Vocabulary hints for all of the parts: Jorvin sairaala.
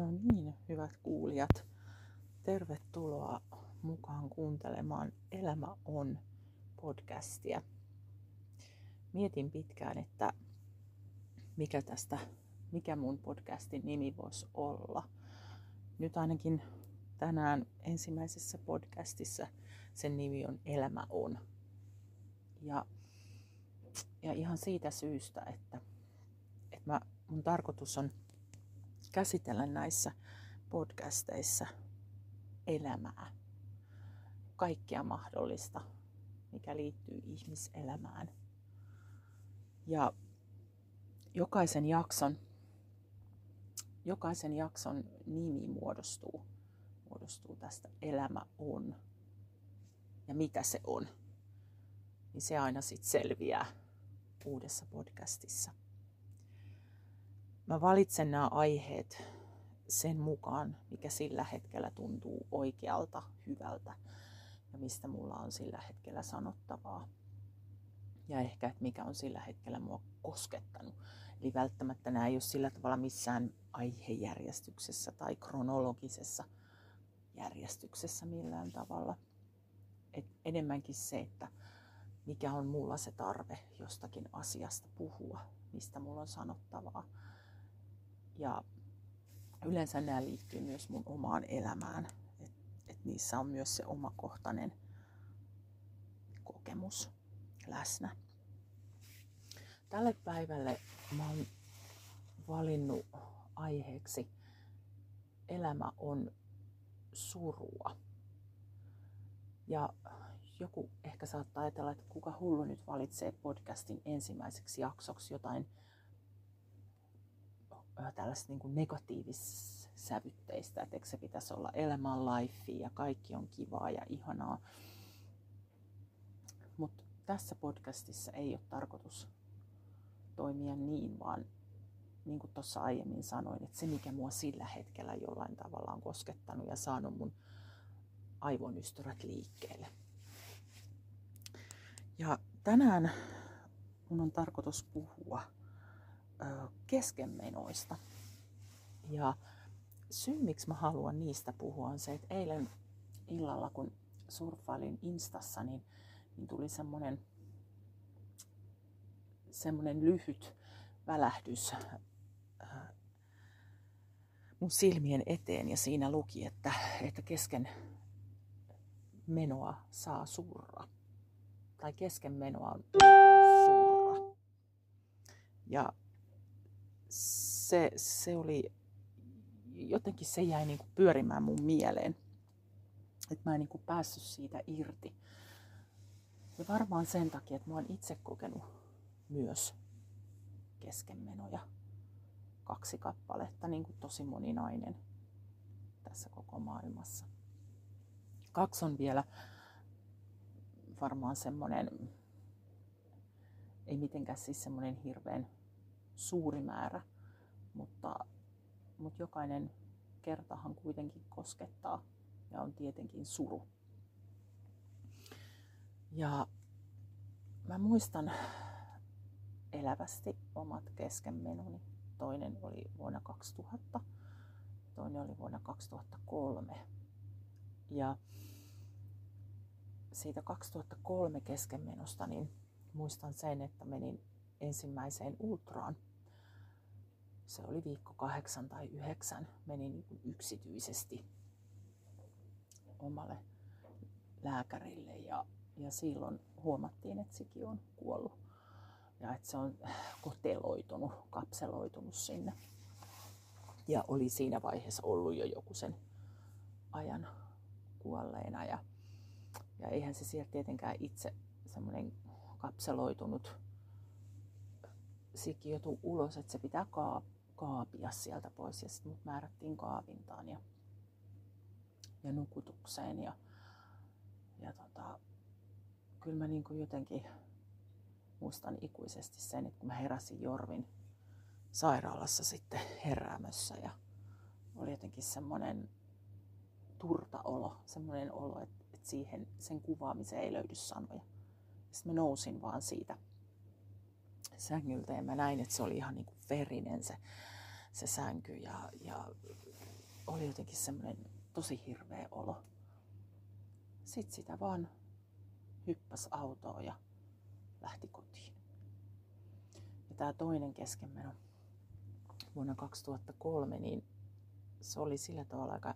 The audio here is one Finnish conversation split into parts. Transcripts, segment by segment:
No niin, hyvät kuulijat. Tervetuloa mukaan kuuntelemaan Elämä on podcastia. Mietin pitkään, että mikä mun podcastin nimi voisi olla. Nyt ainakin tänään ensimmäisessä podcastissa sen nimi on Elämä on. Ja ihan siitä syystä, että mun tarkoitus on käsitellä näissä podcasteissa elämää. Kaikkea mahdollista, mikä liittyy ihmiselämään. Ja jokaisen jakson nimi muodostuu tästä Elämä on. Ja mitä se on, niin se aina sitten selviää uudessa podcastissa. Mä valitsen nämä aiheet sen mukaan, mikä sillä hetkellä tuntuu oikealta, hyvältä ja mistä mulla on sillä hetkellä sanottavaa. Ja ehkä, että mikä on sillä hetkellä mua koskettanut. Eli välttämättä nämä ei ole sillä tavalla missään aihejärjestyksessä tai kronologisessa järjestyksessä millään tavalla. Et enemmänkin se, että mikä on mulla se tarve jostakin asiasta puhua, mistä mulla on sanottavaa. Ja yleensä nämä liittyy myös mun omaan elämään. Et niissä on myös se omakohtainen kokemus läsnä. Tälle päivälle mä oon valinnut aiheeksi Elämä on surua. Ja joku ehkä saattaa ajatella, että kuka hullu nyt valitsee podcastin ensimmäiseksi jaksoksi jotain tällaista niin kuin negatiivissävytteistä, että eikö se pitäisi olla elämän life ja kaikki on kivaa ja ihanaa. Mutta tässä podcastissa ei ole tarkoitus toimia niin, vaan niin kuin tuossa aiemmin sanoin, että se mikä mua sillä hetkellä jollain tavalla on koskettanut ja saanut mun aivonystyrät liikkeelle. Ja tänään mun on tarkoitus puhua keskenmenoista. Ja syy, miksi mä haluan niistä puhua, on se, että eilen illalla, kun surffailin Instassa, niin tuli semmoinen lyhyt välähdys mun silmien eteen, ja siinä luki, että keskenmenoa saa surra. Tai keskenmenoa on surra. Ja se oli, jotenkin se jäi niin kuin pyörimään mun mieleen, että mä en niin kuin päässyt siitä irti. Ja varmaan sen takia, että mä oon itse kokenut myös keskenmenoja, 2 kappaletta, niin kuin tosi moninainen tässä koko maailmassa. 2 on vielä varmaan semmoinen, ei mitenkään siis semmoinen hirveän suuri määrä, mutta jokainen kertahan kuitenkin koskettaa ja on tietenkin suru. Ja mä muistan elävästi omat keskenmenoni. Toinen oli vuonna 2000, toinen oli vuonna 2003. Ja siitä 2003 keskenmenosta niin muistan sen, että menin ensimmäiseen ultraan. Se oli viikko 8 tai 9. Menin yksityisesti omalle lääkärille ja silloin huomattiin, että sikiö on kuollut ja että se on koteloitunut, kapseloitunut sinne. Ja oli siinä vaiheessa ollut jo joku sen ajan kuolleena ja eihän se siellä tietenkään itse semmoinen kapseloitunut sikiö tuu ulos, että se pitää kaapia sieltä pois ja sitten mut määrättiin kaavintaan ja nukutukseen ja kyllä mä niin kuin jotenkin muistan ikuisesti sen, että kun mä heräsin Jorvin sairaalassa sitten heräämössä ja oli jotenkin semmoinen turtaolo, semmoinen olo, että siihen sen kuvaamiseen ei löydy sanoja. Sitten mä nousin vaan siitä sängyltä ja mä näin, että se oli ihan niin kuin verinen se sänky ja oli jotenkin semmoinen tosi hirveä olo. Sitten sitä vaan hyppäsi autoon ja lähti kotiin. Ja tämä toinen keskenmeno vuonna 2003, niin se oli sillä tavalla aika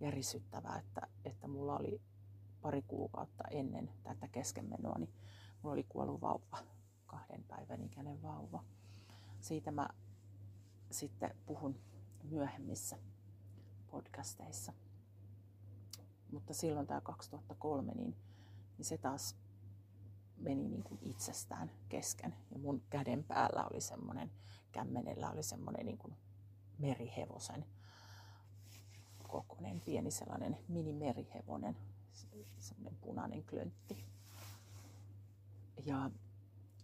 järisyttävää, että mulla oli pari kuukautta ennen tätä keskenmenoa, niin mulla oli kuollut vauva, 2 päivän ikäinen vauva. Siitä mä sitten puhun myöhemmissä podcasteissa. Mutta silloin tämä 2003, niin se taas meni niin kuin itsestään kesken. Ja mun käden päällä oli semmoinen, kämmenellä oli semmoinen niin kuin merihevosen kokoinen, pieni sellainen mini merihevonen, semmoinen punainen klöntti. Ja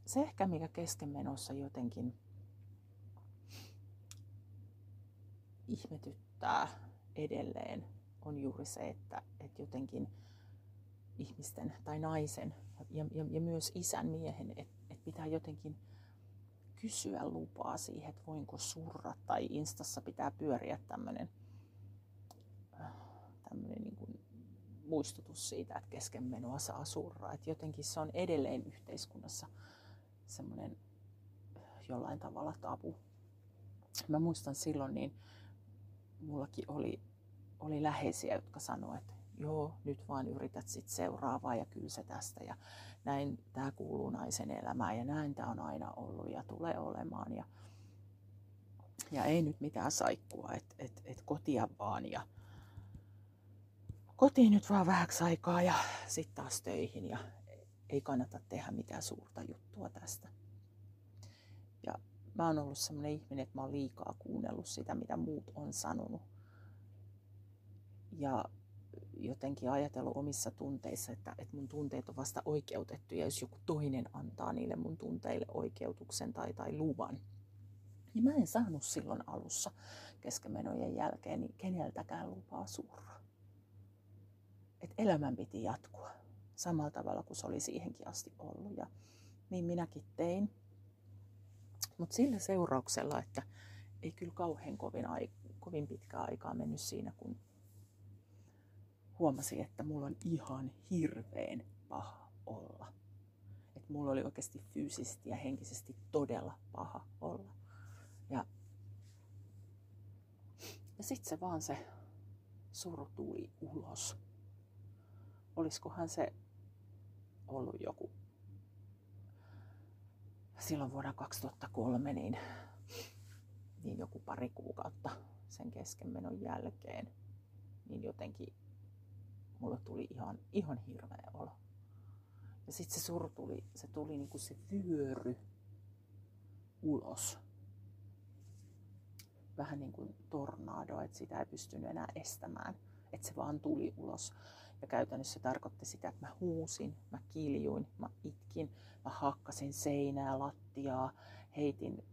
se ehkä mikä keskenmenossa jotenkin ihmetyttää edelleen on juuri se, että jotenkin ihmisten tai naisen ja myös isän miehen, että pitää jotenkin kysyä lupaa siihen, että voinko surra, tai Instassa pitää pyöriä tämmöinen niin kuin muistutus siitä, että keskenmenoa saa surra. Että jotenkin se on edelleen yhteiskunnassa semmoinen jollain tavalla tabu. Mä muistan silloin, niin mullakin oli läheisiä, jotka sanoi, että joo, nyt vaan yrität sit seuraavaa ja kyllä se tästä ja näin tämä kuuluu naisen elämään ja näin tämä on aina ollut ja tulee olemaan. Ja ei nyt mitään saikkua, että kotia vaan ja kotiin nyt vaan vähäksi aikaa ja sitten taas töihin ja ei kannata tehdä mitään suurta juttua tästä. Ja mä oon ollut sellainen ihminen, että mä oon liikaa kuunnellut sitä, mitä muut on sanonut. Ja jotenkin ajatellut omissa tunteissa, että mun tunteet on vasta oikeutettu ja jos joku toinen antaa niille mun tunteille oikeutuksen tai luvan. Niin mä en saanut silloin alussa keskenmenojen jälkeen niin keneltäkään lupaa surra. Että elämän piti jatkua samalla tavalla kuin se oli siihenkin asti ollut ja niin minäkin tein. Mutta sillä seurauksella, että ei kyllä kauhean kovin pitkää aikaa mennyt siinä, kun huomasin, että mulla on ihan hirveän paha olla. Että mulla oli oikeasti fyysisesti ja henkisesti todella paha olla. Ja sitten se vaan se suru tuli ulos. Olisikohan se ollut joku silloin vuonna 2003, niin joku pari kuukautta sen keskenmenon jälkeen, niin jotenkin mulla tuli ihan hirveä olo. Ja sitten se suru tuli, se tuli niin kuin se vyöry ulos. Vähän niin kuin tornado, että sitä ei pystynyt enää estämään. Että se vaan tuli ulos. Ja käytännössä se tarkoitti sitä, että mä huusin, mä kiljuin, mä itkin, mä hakkasin seinää, lattiaa, heitin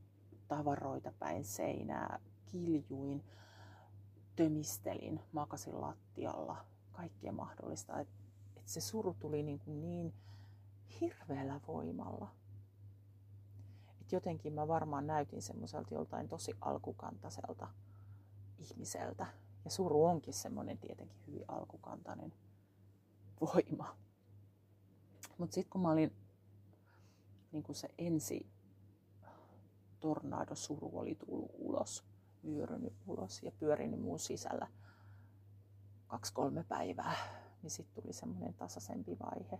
tavaroita päin seinää, kiljuin, tömistelin, makasin lattialla, kaikkea mahdollista. Että se suru tuli niin hirveällä voimalla. Et jotenkin mä varmaan näytin semmoiselta joltain tosi alkukantaiselta ihmiseltä. Ja suru onkin semmoinen tietenkin hyvin alkukantainen voima. Mutta sitten kun mä olin, niin kun se ensi tornadosuru oli tullut ulos, vyörynyt ulos ja pyörinyt mun sisällä 2-3 päivää, niin sitten tuli semmoinen tasaisempi vaihe.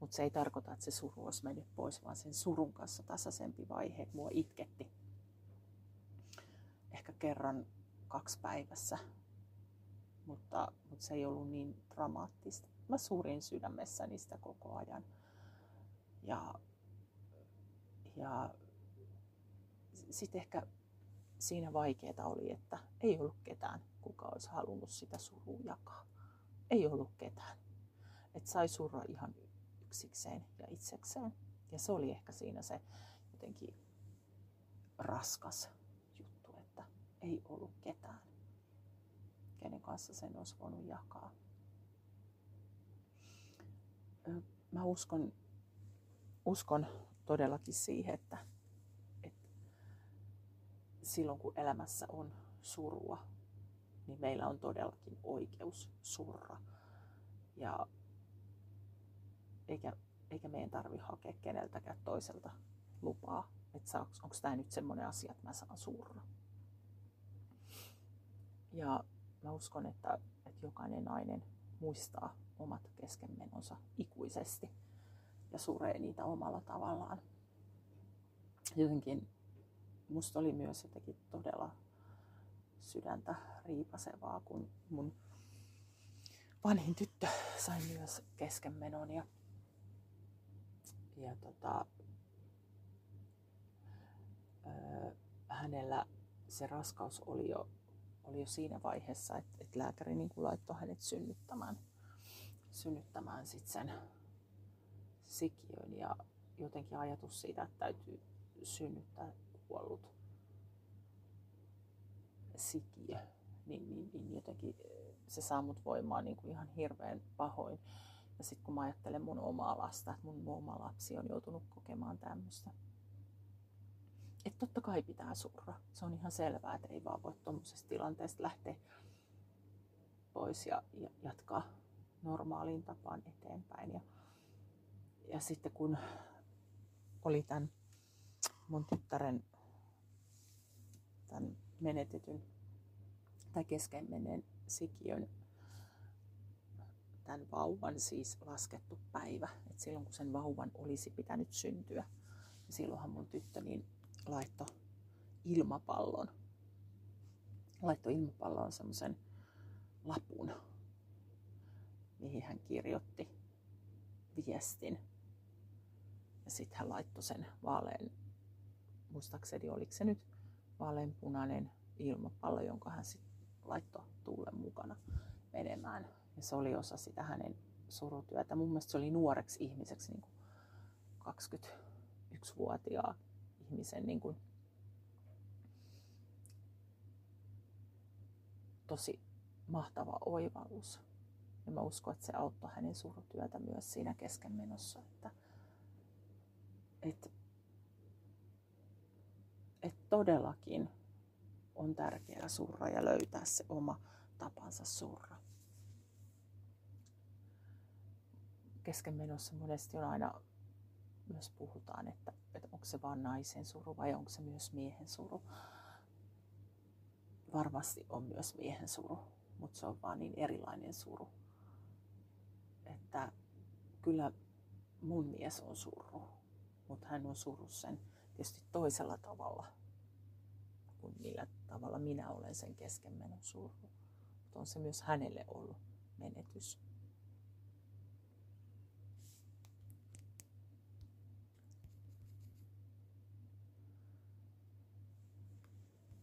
Mutta se ei tarkoita, että se suru olisi mennyt pois, vaan sen surun kanssa tasaisempi vaihe. Mua itketti ehkä kerran 2 päivässä, mutta se ei ollut niin dramaattista. Mä suurin sydämessäni sitä koko ajan. Ja sitten ehkä siinä vaikeeta oli, että ei ollut ketään, kuka olisi halunnut sitä surua jakaa. Ei ollut ketään. Että sai surra ihan yksikseen ja itsekseen. Ja se oli ehkä siinä se jotenkin raskas juttu, että ei ollut ketään, kenen kanssa sen olisi voinut jakaa. Mä uskon todellakin siihen, että silloin kun elämässä on surua, niin meillä on todellakin oikeus surra. Ja eikä meidän tarvitse hakea keneltäkään toiselta lupaa, että onko tämä nyt semmoinen asia, että mä saan surra. Ja mä uskon, että jokainen nainen muistaa omat keskenmenonsa ikuisesti ja suree niitä omalla tavallaan. Jotenkin musta oli myös jotenkin todella sydäntä riipasevaa, kun mun vanhin tyttö sai myös keskenmenon ja hänellä se raskaus oli jo siinä vaiheessa, että lääkäri niin kuin laittoi hänet synnyttämään sit sen sikiön, ja jotenkin ajatus siitä, että täytyy synnyttää kuollut sikiö, niin jotenkin se saa mut voimaan niin kuin ihan hirveän pahoin. Ja sitten kun mä ajattelen mun omaa lasta, että mun oma lapsi on joutunut kokemaan tämmöistä. Että totta kai pitää surra. Se on ihan selvää, että ei vaan voi tuommoisesta tilanteesta lähteä pois ja jatkaa normaaliin tapaan eteenpäin. Ja sitten kun oli tämän mun tyttären tämän menetetyn tai kesken menneen sikiön, tämän vauvan siis laskettu päivä, että silloin kun sen vauvan olisi pitänyt syntyä, niin silloinhan mun tyttö niin laittoi ilmapalloon semmoisen lapun, mihin hän kirjoitti viestin, ja sitten hän laittoi sen vaalean, muistaakseni oliko se nyt vaaleanpunainen ilmapallo, jonka hän sitten laittoi tuulen mukana menemään. Ja se oli osa sitä hänen surutyötä. Mun mielestä se oli nuoreksi ihmiseksi, niin kuin 21-vuotiaan ihmisen niin kuin tosi mahtava oivallus. Ja mä uskon, että se auttoi hänen surutyötä myös siinä keskenmenossa. Että todellakin on tärkeää surra ja löytää se oma tapansa surra. Keskenmenossa monesti on aina myös puhutaan, että onko se vain naisen suru vai onko se myös miehen suru. Varmasti on myös miehen suru, mutta se on vaan niin erilainen suru. Että kyllä mun mies on surru, mutta hän on surru sen tietysti toisella tavalla kuin millä tavalla minä olen sen keskenmenon surru. Mutta on se myös hänelle ollut menetys.